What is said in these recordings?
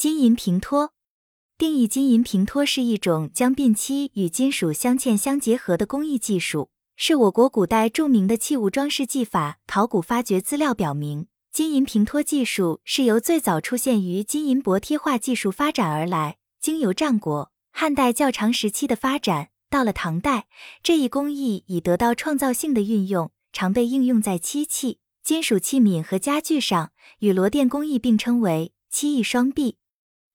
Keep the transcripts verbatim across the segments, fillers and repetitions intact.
金银平脱。定义：金银平脱是一种将并漆与金属镶嵌相结合的工艺技术，是我国古代著名的器物装饰技法。考古发掘资料表明，金银平脱技术是由最早出现于金银箔贴画技术发展而来，经由战国、汉代较长时期的发展，到了唐代，这一工艺已得到创造性的运用，常被应用在漆器、金属器皿和家具上，与罗钿工艺并称为漆艺双璧。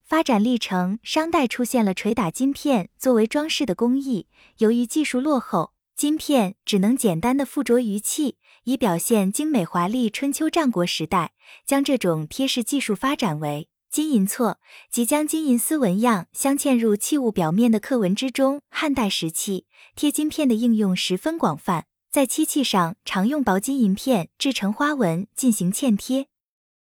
发展历程：商代出现了捶打金片作为装饰的工艺，由于技术落后，金片只能简单的附着于器，以表现精美华丽。春秋战国时代，将这种贴饰技术发展为金银错，即将金银丝纹样镶嵌入器物表面的刻纹之中。汉代时期，贴金片的应用十分广泛，在漆器上常用薄金银片制成花纹进行嵌贴。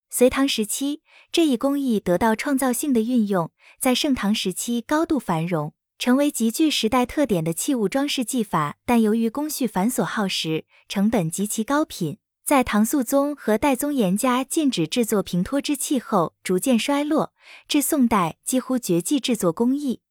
隋唐时期，这一工艺得到创造性的运用，在盛唐时期高度繁荣，成为极具时代特点的器物装饰技法。但由于工序繁琐耗时，成本极其高品，在唐肃宗和代宗严加禁止制作平脱之器后逐渐衰落，至宋代几乎绝迹制作工艺。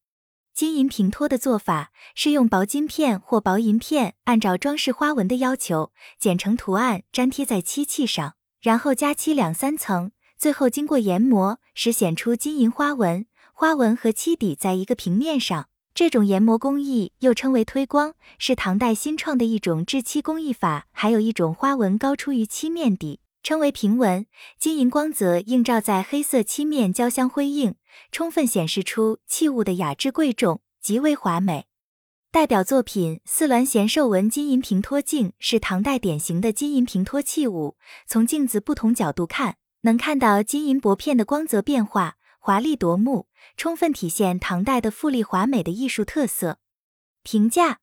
金银平脱的做法是用薄金片或薄银片按照装饰花纹的要求剪成图案，粘贴在漆器上，然后加漆两三层，最后经过研磨，使显出金银花纹，花纹和漆底在一个平面上。这种研磨工艺又称为推光，是唐代新创的一种制漆工艺法。还有一种花纹高出于漆面底，称为平纹，金银光泽映照在黑色漆面交相辉映，充分显示出器物的雅致贵重，极为华美。代表作品：四鸾衔兽纹金银平脱镜是唐代典型的金银平脱器物，从镜子不同角度看，能看到金银箔片的光泽变化，华丽夺目，充分体现唐代的富丽华美的艺术特色。评价：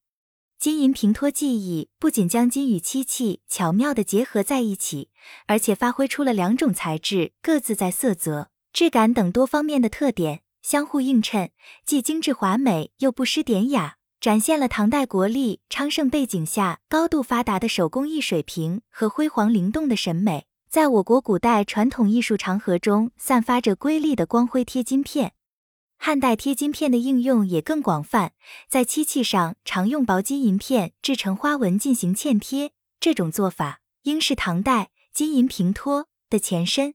金银平脱技艺不仅将金与漆器巧妙地结合在一起，而且发挥出了两种材质各自在色泽、质感等多方面的特点，相互映衬，既精致华美又不失典雅，展现了唐代国力昌盛背景下高度发达的手工艺水平和辉煌灵动的审美，在我国古代传统艺术长河中散发着瑰丽的光辉。贴金片。汉代贴金片的应用也更广泛，在漆器上常用薄金银片制成花纹进行嵌贴，这种做法应是唐代金银平脱的前身。